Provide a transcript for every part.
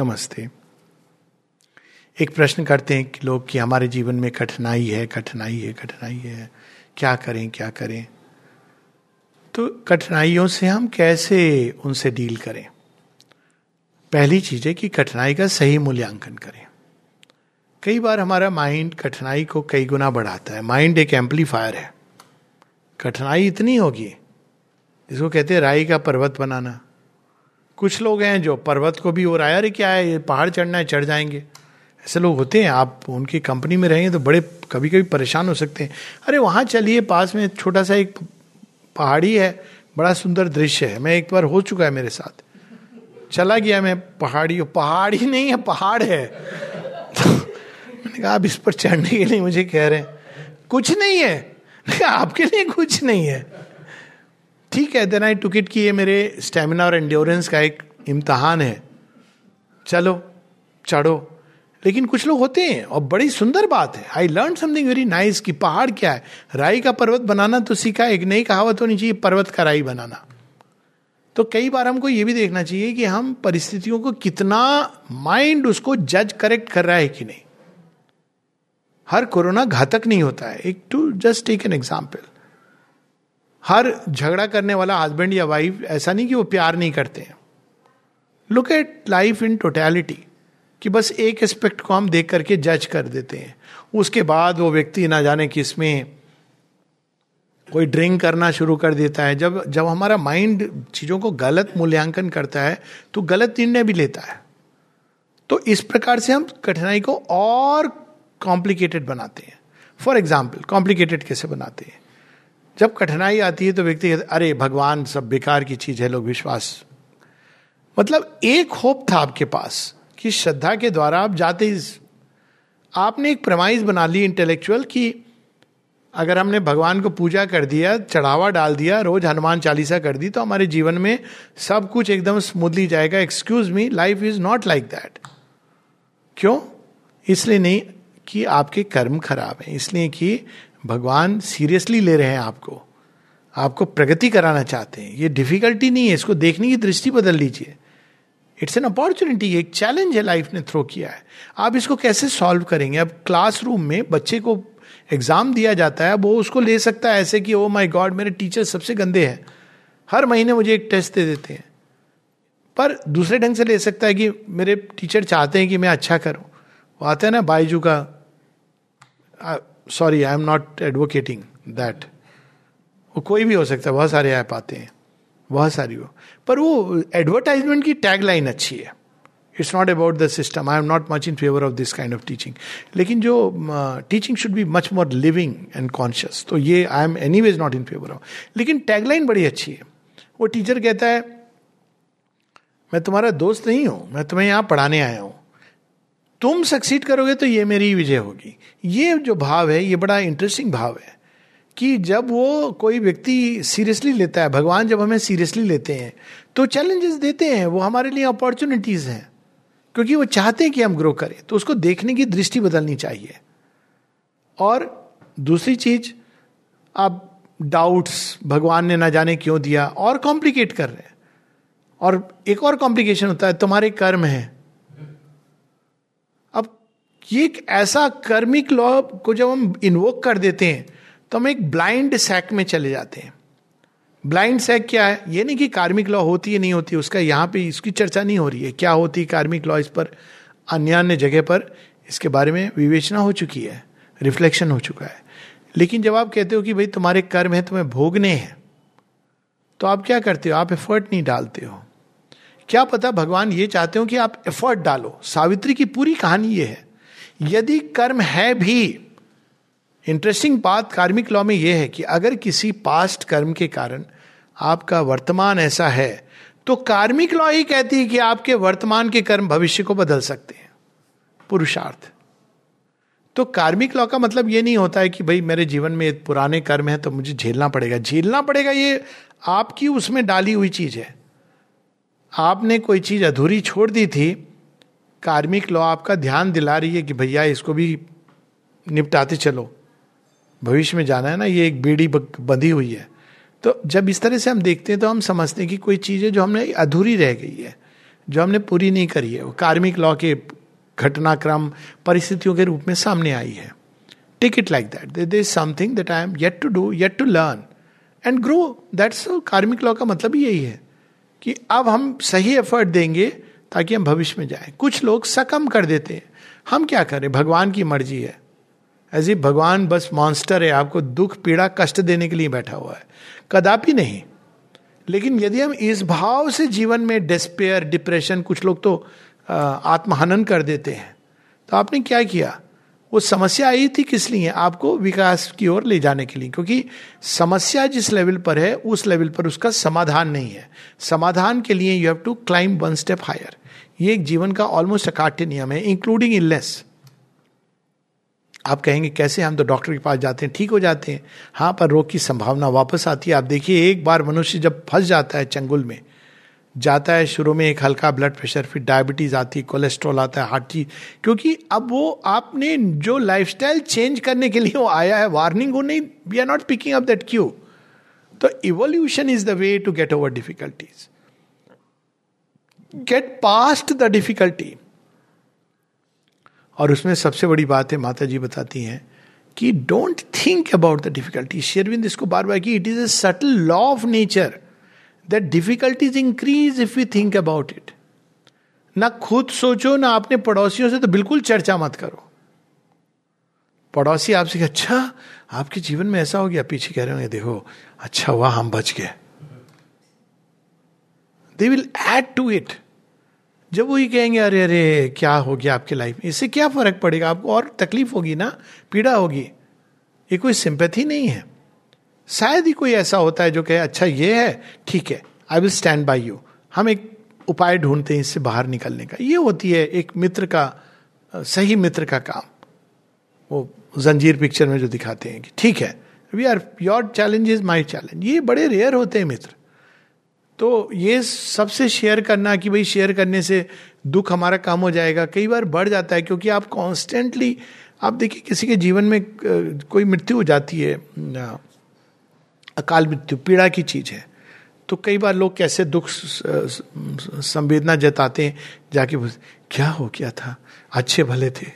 नमस्ते। एक प्रश्न करते हैं कि लोग कि हमारे जीवन में कठिनाई है, क्या करें। तो कठिनाइयों से हम कैसे उनसे डील करें? पहली चीज है कि कठिनाई का सही मूल्यांकन करें। कई बार हमारा माइंड कठिनाई को कई गुना बढ़ाता है। माइंड एक एम्पलीफायर है। कठिनाई इतनी होगी, जिसको कहते हैं राई का पर्वत बनाना। कुछ लोग हैं जो पर्वत को भी हो रहा है, अरे क्या है ये पहाड़ चढ़ना है, चढ़ जाएंगे। ऐसे लोग होते हैं, आप उनकी कंपनी में रहेंगे तो बड़े कभी कभी परेशान हो सकते हैं। अरे वहाँ चलिए, पास में छोटा सा एक पहाड़ी है, बड़ा सुंदर दृश्य है। मैं एक बार हो चुका है मेरे साथ, चला गया मैं, पहाड़ है तो मैंने कहा आप इस पर चढ़ने के लिए मुझे कह रहे हैं, कुछ नहीं है आपके लिए, कुछ नहीं है, ठीक है। देन आई टुक इट कि ये मेरे स्टेमिना और एंड्योरेंस का एक इम्तहान है, चलो चढ़ो। लेकिन कुछ लोग होते हैं और बड़ी सुंदर बात है, I learn something very nice कि पहाड़ क्या है, राई का पर्वत बनाना तो सीखा। एक नई कहावत होनी चाहिए, पर्वत का राई बनाना। तो कई बार हमको ये भी देखना चाहिए कि हम परिस्थितियों को कितना माइंड उसको जज करेक्ट कर रहा है कि नहीं। हर कोरोना घातक नहीं होता है। एक to just take an example, हर झगड़ा करने वाला हस्बैंड या वाइफ, ऐसा नहीं कि वो प्यार नहीं करते हैं। Look at life in totality, कि बस एक एस्पेक्ट को हम देख करके जज कर देते हैं। उसके बाद वो व्यक्ति ना जाने किस में कोई ड्रिंक करना शुरू कर देता है। जब हमारा माइंड चीज़ों को गलत मूल्यांकन करता है तो गलत निर्णय भी लेता है। तो इस प्रकार से हम कठिनाई को और कॉम्प्लिकेटेड बनाते हैं। फॉर एग्जाम्पल, कॉम्प्लिकेटेड कैसे बनाते हैं? जब कठिनाई आती है तो व्यक्ति कहता है अरे भगवान सब बेकार की चीज़ है, लोग विश्वास, मतलब एक होप था आपके पास कि श्रद्धा के द्वारा आप जाते ही आपने एक प्रमाइस बना ली इंटेलेक्चुअल कि अगर हमने भगवान को पूजा कर दिया, चढ़ावा डाल दिया, रोज हनुमान चालीसा कर दी, तो हमारे जीवन में सब कुछ एकदम स्मूथली जाएगा। Excuse me, life is not like that. क्यों? इसलिए नहीं कि आपके कर्म खराब हैं, इसलिए कि भगवान सीरियसली ले रहे हैं आपको, आपको प्रगति कराना चाहते हैं। ये डिफिकल्टी नहीं है, इसको देखने की दृष्टि बदल लीजिए। इट्स एन अपॉर्चुनिटी, एक चैलेंज है लाइफ ने थ्रो किया है। आप इसको कैसे सॉल्व करेंगे? अब क्लासरूम में बच्चे को एग्जाम दिया जाता है, वो उसको ले सकता है ऐसे कि ओ माय गॉड मेरे टीचर सबसे गंदे हैं, हर महीने मुझे एक टेस्ट दे देते हैं। पर दूसरे ढंग से ले सकता है कि मेरे टीचर चाहते हैं कि मैं अच्छा करूं। वो आता है ना बायजू का, sorry I am not advocating that, वो कोई भी हो सकता है, बहुत सारे ऐप आते हैं, बहुत सारी हो, पर वो एडवर्टाइजमेंट की टैगलाइन अच्छी है। It's not about the system, I am not much in favour of this kind of teaching, लेकिन जो teaching should be much more living and conscious. तो ये I am anyways not in favour of, लेकिन tagline बड़ी अच्छी है। वो teacher कहता है मैं तुम्हारा दोस्त नहीं हूँ, मैं तुम्हें यहाँ पढ़ाने आया हूँ, तुम सक्सीड करोगे तो ये मेरी विजय होगी। ये जो भाव है ये बड़ा इंटरेस्टिंग भाव है कि जब वो कोई व्यक्ति सीरियसली लेता है, भगवान जब हमें सीरियसली लेते हैं तो चैलेंजेस देते हैं, वो हमारे लिए अपॉर्चुनिटीज़ हैं, क्योंकि वो चाहते हैं कि हम ग्रो करें। तो उसको देखने की दृष्टि बदलनी चाहिए। और दूसरी चीज, आप डाउट्स भगवान ने ना जाने क्यों दिया और कॉम्प्लिकेट कर रहे हैं। और एक और कॉम्प्लिकेशन होता है, तुम्हारे कर्म हैं। अब ये एक ऐसा कर्मिक लॉ को जब हम इन्वोक कर देते हैं तो हम एक ब्लाइंड सैक में चले जाते हैं। ब्लाइंड सैक क्या है? ये नहीं कि कार्मिक लॉ होती है नहीं होती, उसका यहाँ पे इसकी चर्चा नहीं हो रही है। क्या होती है कार्मिक लॉ, इस पर अन्य जगह पर इसके बारे में विवेचना हो चुकी है, रिफ्लेक्शन हो चुका है। लेकिन जब आप कहते हो कि भाई तुम्हारे कर्म है, तुम्हें भोगने हैं, तो आप क्या करते हो? आप एफर्ट नहीं डालते हो। क्या पता भगवान ये चाहते हो कि आप एफर्ट डालो। सावित्री की पूरी कहानी ये है। यदि कर्म है भी, इंटरेस्टिंग बात कार्मिक लॉ में यह है कि अगर किसी पास्ट कर्म के कारण आपका वर्तमान ऐसा है तो कार्मिक लॉ ही कहती है कि आपके वर्तमान के कर्म भविष्य को बदल सकते हैं। पुरुषार्थ। तो कार्मिक लॉ का मतलब ये नहीं होता है कि भाई मेरे जीवन में पुराने कर्म है तो मुझे झेलना पड़ेगा। ये आपकी उसमें डाली हुई चीज है। आपने कोई चीज अधूरी छोड़ दी थी, कार्मिक लॉ आपका ध्यान दिला रही है कि भैया इसको भी निपटाते चलो, भविष्य में जाना है ना, ये एक बेड़ी बंधी हुई है। तो जब इस तरह से हम देखते हैं तो हम समझते हैं कि कोई चीज़ है जो हमने अधूरी रह गई है, जो हमने पूरी नहीं करी है, वो कार्मिक लॉ के घटनाक्रम परिस्थितियों के रूप में सामने आई है. Take it like that, there is something that I am yet to do, yet to learn and grow. That's karmic law का मतलब ही यही है कि अब हम सही एफर्ट देंगे ताकि हम भविष्य में जाएं. कुछ लोग सकम कर देते हैं, हम क्या करें, भगवान की मर्जी है. ऐसे भगवान बस मॉन्स्टर है, आपको दुख पीड़ा कष्ट देने के लिए बैठा हुआ है, कदापि नहीं. लेकिन यदि हम इस भाव से जीवन में डिस्पेयर, डिप्रेशन, कुछ लोग तो आत्महनन कर देते हैं. तो आपने क्या किया, वो समस्या आई थी किस लिए, आपको विकास की ओर ले जाने के लिए. क्योंकि समस्या जिस लेवल पर है उस लेवल पर उसका समाधान नहीं है. समाधान के लिए you have to climb one step higher. ये एक जीवन का ऑलमोस्ट अकाट्य नियम है, इंक्लूडिंग इलनेस. आप कहेंगे कैसे, हम तो डॉक्टर के पास जाते हैं, ठीक हो जाते हैं. हाँ, पर रोग की संभावना वापस आती है. आप देखिए, एक बार मनुष्य जब फंस जाता है चंगुल में, जाता है शुरू में एक हल्का ब्लड प्रेशर, फिर डायबिटीज आती है, कोलेस्ट्रॉल आता है, हार्ट की, क्योंकि अब वो आपने जो लाइफस्टाइल चेंज करने के लिए वो आया है, वार्निंग हो नहीं, we are not picking up that cue. तो evolution is the way to get over difficulties, get past the difficulty. और उसमें सबसे बड़ी बात है, माता जी बताती हैं कि don't think about the difficulty. शेरविंद इसको बार बार की, it is a subtle law of nature that difficulties increase if you think about it. ना खुद सोचो, ना अपने पड़ोसियों से तो बिल्कुल चर्चा मत करो. पड़ोसी आपसे कहे, अच्छा आपके जीवन में ऐसा हो गया, पीछे कह रहे होंगे देखो अच्छा हुआ हम बच गए, they will add to it. जब वही कहेंगे अरे अरे क्या हो गया आपके लाइफ में, इससे क्या फर्क पड़ेगा, आपको और तकलीफ होगी ना, पीड़ा होगी. ये कोई सिंपैथी नहीं है. शायद ही कोई ऐसा होता है जो कहे अच्छा ये है, ठीक है, I will stand by you. हम एक उपाय ढूंढते हैं इससे बाहर निकलने का. ये होती है एक मित्र का, सही मित्र का काम. वो जंजीर पिक्चर में जो दिखाते हैं कि ठीक है we are, your challenge is my challenge, ये बड़े रेयर होते हैं मित्र. तो ये सबसे शेयर करना कि भाई शेयर करने से दुख हमारा कम हो जाएगा, कई बार बढ़ जाता है. क्योंकि आप कॉन्स्टेंटली, आप देखिए किसी के जीवन में कोई मृत्यु हो जाती है, अकाल मृत्यु पीड़ा की चीज़ है, तो कई बार लोग कैसे दुख संवेदना जताते हैं, जाके क्या हो गया था, अच्छे भले थे,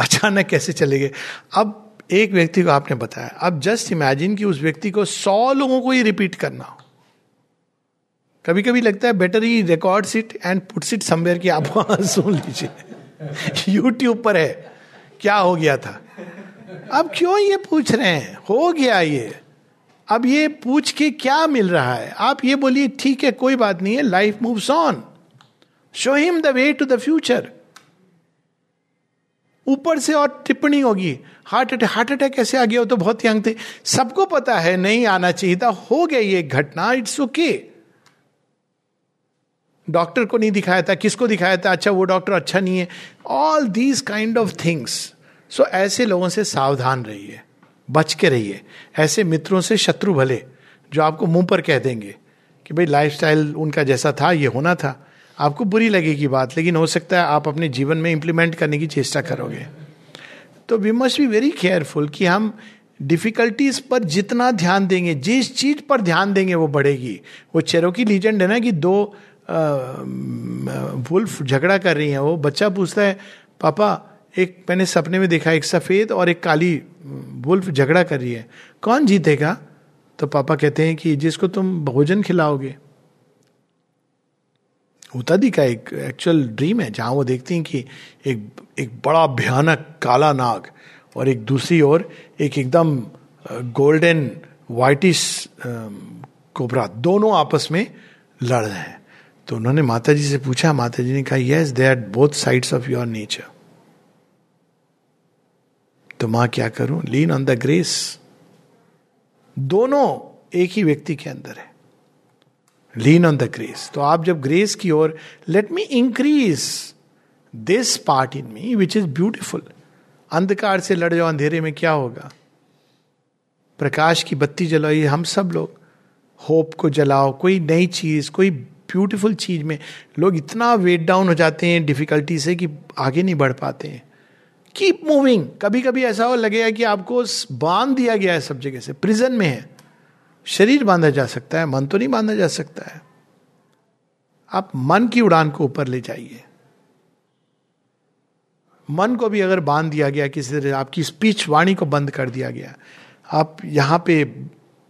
अचानक कैसे चले गए. अब एक व्यक्ति को आपने बताया, अब जस्ट इमेजिन कि उस व्यक्ति को 100 लोगों को ये रिपीट करना हो. कभी कभी लगता है better he records it and puts it somewhere कि आप वहां सुन लीजिए. यूट्यूब पर है क्या हो गया था. अब क्यों ये पूछ रहे हैं, हो गया ये, अब ये पूछ के क्या मिल रहा है. आप ये बोलिए ठीक है कोई बात नहीं है, life moves on, show him the way to the future. ऊपर से और टिप्पणी होगी, हार्ट अटैक कैसे आ गया, हो तो बहुत यंग थे, सबको पता है नहीं आना चाहिए था, हो गया ये घटना, इट्स ओके. डॉक्टर को नहीं दिखाया था, किसको दिखाया था, अच्छा वो डॉक्टर अच्छा नहीं है, all these kind of things. So ऐसे लोगों से सावधान रहिए, बच के रहिए. ऐसे मित्रों से शत्रु भले, जो आपको मुंह पर कह देंगे कि भाई लाइफस्टाइल उनका जैसा था ये होना था. आपको बुरी लगेगी बात, लेकिन हो सकता है आप अपने जीवन में इंप्लीमेंट करने की चेष्टा करोगे. तो we must be very careful कि हम डिफिकल्टीज पर जितना ध्यान देंगे, जिस चीज पर ध्यान देंगे वो बढ़ेगी. वो चेरोकी लीजेंड है ना कि दो वुल्फ झगड़ा कर रही हैं. वो बच्चा पूछता है पापा एक मैंने सपने में देखा, एक सफ़ेद और एक काली वुल्फ झगड़ा कर रही है, कौन जीतेगा. तो पापा कहते हैं कि जिसको तुम भोजन खिलाओगे. उतादी का एक एक्चुअल ड्रीम है जहाँ वो देखती हैं कि एक बड़ा भयानक काला नाग और एक दूसरी ओर एकदम गोल्डन वाइटिश कोबरा, दोनों आपस में लड़ रहे हैं. तो उन्होंने माता जी से पूछा, माता जी ने कहा yes they are both sides of your nature. तो मां क्या करूं, लीन ऑन द ग्रेस, दोनों एक ही व्यक्ति के अंदर है, लीन ऑन द ग्रेस. तो आप जब ग्रेस की ओर, let me increase this part in me which is beautiful. अंधकार से लड़ जाओ, अंधेरे में क्या होगा, प्रकाश की बत्ती जलाओ. ये हम सब लोग होप को जलाओ, कोई नई चीज, कोई ब्यूटीफुल चीज में. लोग इतना वेट डाउन हो जाते हैं डिफिकल्टी से कि आगे नहीं बढ़ पाते हैं. Keep moving. कभी कभी ऐसा हो लगेगा कि आपको बांध दिया गया है सब जगह से, प्रिजन में है. शरीर बांधा जा सकता है, मन तो नहीं बांधा जा सकता है. आप मन की उड़ान को ऊपर ले जाइए। मन को भी अगर बांध दिया गया किसी तरह, आपकी स्पीच वाणी को बंद कर दिया गया, आप यहाँ पे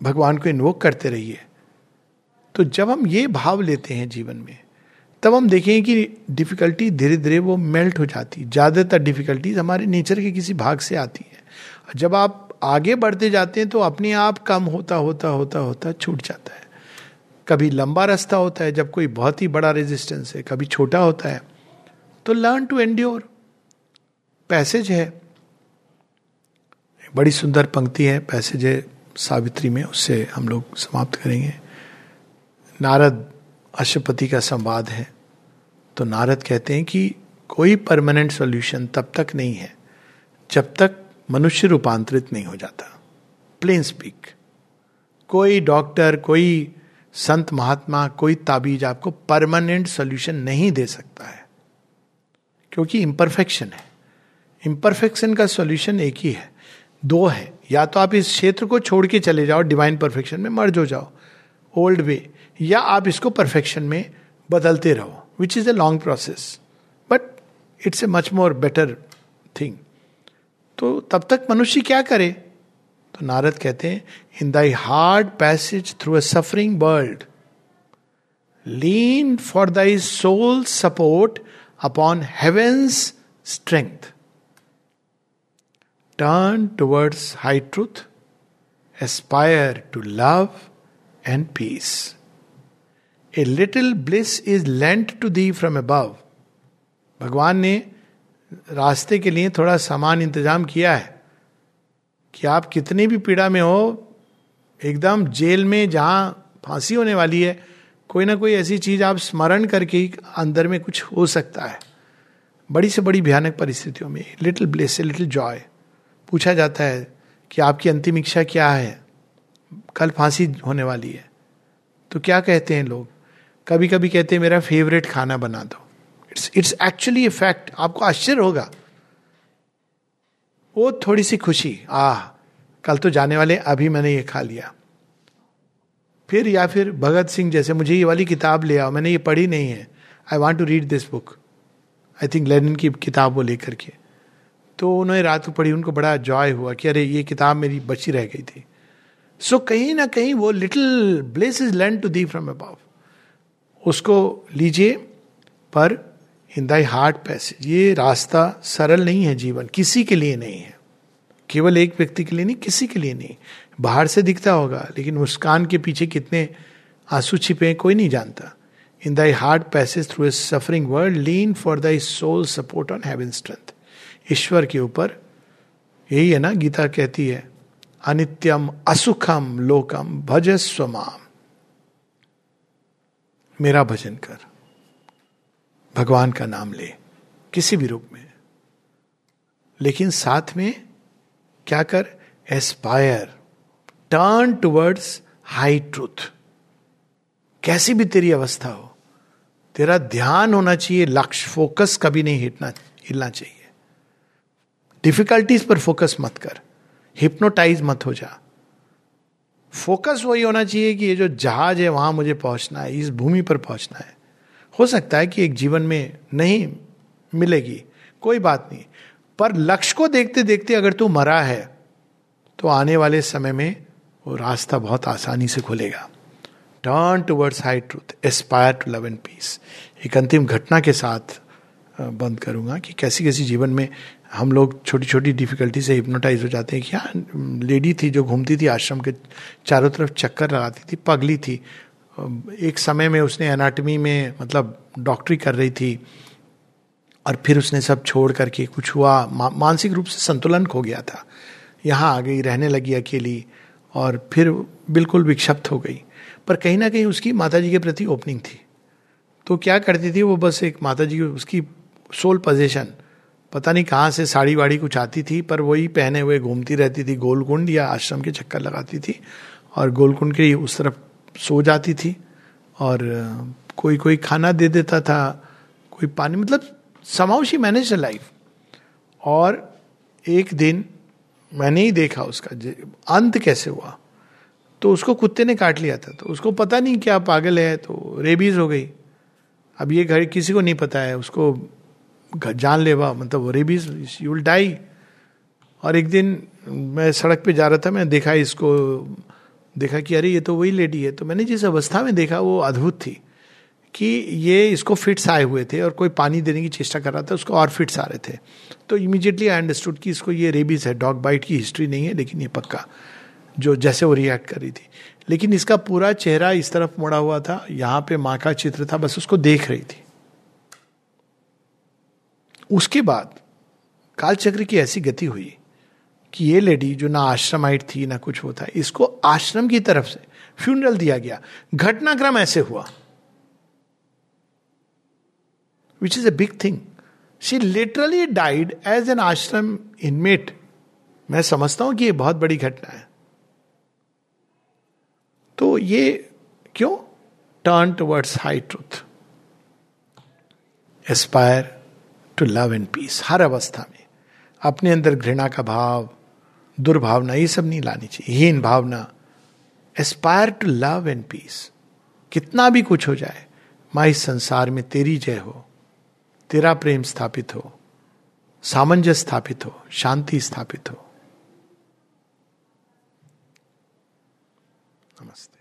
भगवान को इन्वोक करते रहिए। तो जब हम ये भाव लेते हैं जीवन में, तब हम देखेंगे कि डिफिकल्टी धीरे धीरे वो मेल्ट हो जाती। ज़्यादातर डिफिकल्टीज हमारे नेचर के किसी भाग से आती हैं। जब आप आगे बढ़ते जाते हैं तो अपने आप कम होता होता होता होता छूट जाता है। कभी लंबा रास्ता होता है जब कोई बहुत ही बड़ा रेजिस्टेंस है, कभी छोटा होता है। तो लर्न टू एंड्योर। पैसेज है, बड़ी सुंदर पंक्ति है, पैसेज है सावित्री में, उससे हम लोग समाप्त करेंगे। नारद अशुपति का संवाद है। तो नारद कहते हैं कि कोई परमानेंट सॉल्यूशन तब तक नहीं है जब तक मनुष्य रूपांतरित नहीं हो जाता। प्लेन स्पीक, कोई डॉक्टर, कोई संत महात्मा, कोई ताबीज आपको परमानेंट सॉल्यूशन नहीं दे सकता है, क्योंकि इम्परफेक्शन है। इम्परफेक्शन का सॉल्यूशन एक ही है, दो है। या तो आप इस क्षेत्र को छोड़ के चले जाओ, डिवाइन परफेक्शन में मर्ज हो जाओ, ओल्ड वे, या आप इसको परफेक्शन में बदलते रहो, which is a long process but it's a much more better thing. तो तब तक मनुष्य क्या करे? तो नारद कहते हैं, in thy hard passage through a suffering world lean for thy soul support upon heaven's strength, turn towards high truth, aspire to love and peace, a little bliss is lent to thee from above. भगवान ने रास्ते के लिए थोड़ा सामान इंतजाम किया है कि आप कितनी भी पीड़ा में हो, एकदम जेल में जहाँ फांसी होने वाली है, कोई ना कोई ऐसी चीज आप स्मरण करके ही अंदर में कुछ हो सकता है। बड़ी से बड़ी भयानक परिस्थितियों में लिटिल ब्लेस, लिटिल जॉय। पूछा जाता है कि आपकी अंतिम इच्छा क्या है, कल फांसी होने वाली है, तो क्या कहते हैं लोग? कभी कभी कहते हैं मेरा फेवरेट खाना बना दो। It's actually a fact. आपको आश्चर्य होगा, वो थोड़ी सी खुशी, आह कल तो जाने वाले, अभी मैंने ये खा लिया। फिर या फिर भगत सिंह जैसे, मुझे ये वाली किताब ले आओ, मैंने ये पढ़ी नहीं है, I want to read this book. I think Lenin की किताब वो लेकर के, तो उन्होंने रात को पढ़ी, उनको बड़ा जॉय हुआ कि अरे ये किताब मेरी बची रह गई थी। सो कहीं ना कहीं वो little bless is learn to thee from above, उसको लीजिए। पर इन दाई हार्ट पैसेज, ये रास्ता सरल नहीं है, जीवन किसी के लिए नहीं है, केवल एक व्यक्ति के लिए नहीं, किसी के लिए नहीं। बाहर से दिखता होगा, लेकिन मुस्कान के पीछे कितने आंसू छिपे हैं कोई नहीं जानता। In thy heart passage through a suffering world lean for thy soul support on heaven strength. ईश्वर के ऊपर, यही है ना गीता कहती है, अनित्यम असुखम लोकम भजस्व माम, मेरा भजन कर, भगवान का नाम ले किसी भी रूप में, लेकिन साथ में क्या कर, aspire, turn towards high truth. कैसी भी तेरी अवस्था हो, तेरा ध्यान होना चाहिए लक्ष्य, फोकस कभी नहीं हिलना चाहिए। डिफिकल्टीज पर फोकस मत कर, हिप्नोटाइज मत हो जा। फोकस वही होना चाहिए कि ये जो जहाज है वहां मुझे पहुंचना है, इस भूमि पर पहुंचना है। हो सकता है कि एक जीवन में नहीं मिलेगी, कोई बात नहीं, पर लक्ष्य को देखते देखते अगर तू मरा है तो आने वाले समय में वो रास्ता बहुत आसानी से खुलेगा। Turn towards high truth, aspire to love and peace. एक अंतिम घटना के साथ बंद करूंगा कि कैसी कैसी जीवन में हम लोग छोटी छोटी डिफिकल्टी से हिप्नोटाइज हो जाते हैं। क्या लेडी थी जो घूमती थी आश्रम के चारों तरफ, चक्कर लगाती थी, पगली थी। एक समय में उसने एनाटमी में मतलब डॉक्टरी कर रही थी, और फिर उसने सब छोड़ करके, कुछ हुआ, मानसिक रूप से संतुलन खो गया था, यहाँ आ गई, रहने लगी अकेली, और फिर बिल्कुल विक्षिप्त हो गई। पर कहीं ना कहीं उसकी माताजी के प्रति ओपनिंग थी, तो क्या करती थी वो, बस एक माताजी उसकी सोल पोजीशन, पता नहीं कहाँ से साड़ी वाड़ी कुछ आती थी, पर वही पहने हुए घूमती रहती थी, गोलकुंड या आश्रम के चक्कर लगाती थी, और गोलकुंड के उस तरफ सो जाती थी, और कोई कोई खाना दे देता था, कोई पानी, मतलब somehow she managed her life। और एक दिन मैंने ही देखा उसका अंत कैसे हुआ। तो उसको कुत्ते ने काट लिया था, तो उसको पता नहीं क्या पागल है, तो रेबीज हो गई। अब ये घर किसी को नहीं पता है, उसको जानलेवा मतलब वो रेबीज, यू विल डाई। और एक दिन मैं सड़क पे जा रहा था, मैं देखा इसको, देखा कि अरे ये तो वही लेडी है। तो मैंने जिस अवस्था में देखा वो अद्भुत थी कि ये इसको फिट्स आए हुए थे और कोई पानी देने की चेष्टा कर रहा था, उसको और फिट्स आ रहे थे। तो इमीडिएटली आई अंडरस्टूड कि इसको ये रेबीज है। डॉग बाइट की हिस्ट्री नहीं है लेकिन ये पक्का जो जैसे वो रिएक्ट कर रही थी, लेकिन इसका पूरा चेहरा इस तरफ मुड़ा हुआ था, यहाँ पे माँ का चित्र था, बस उसको देख रही थी। उसके बाद कालचक्र की ऐसी गति हुई कि ये लेडी जो ना आश्रमाइट थी ना कुछ होता, इसको आश्रम की तरफ से फ्यूनरल दिया गया। घटनाक्रम ऐसे हुआ, which is a big thing. She literally died as an ashram inmate. मैं समझता हूं कि ये बहुत बड़ी घटना है। तो ये क्यों turn towards high truth, aspire to love and peace. हर अवस्था में अपने अंदर घृणा का भाव, दुर्भावना, ये सब नहीं लानी चाहिए, हीन भावना। Aspire to love and peace. कितना भी कुछ हो जाए माँ, इस संसार में तेरी जय हो, तेरा प्रेम स्थापित हो, सामंजस्य स्थापित हो, शांति स्थापित हो। नमस्ते।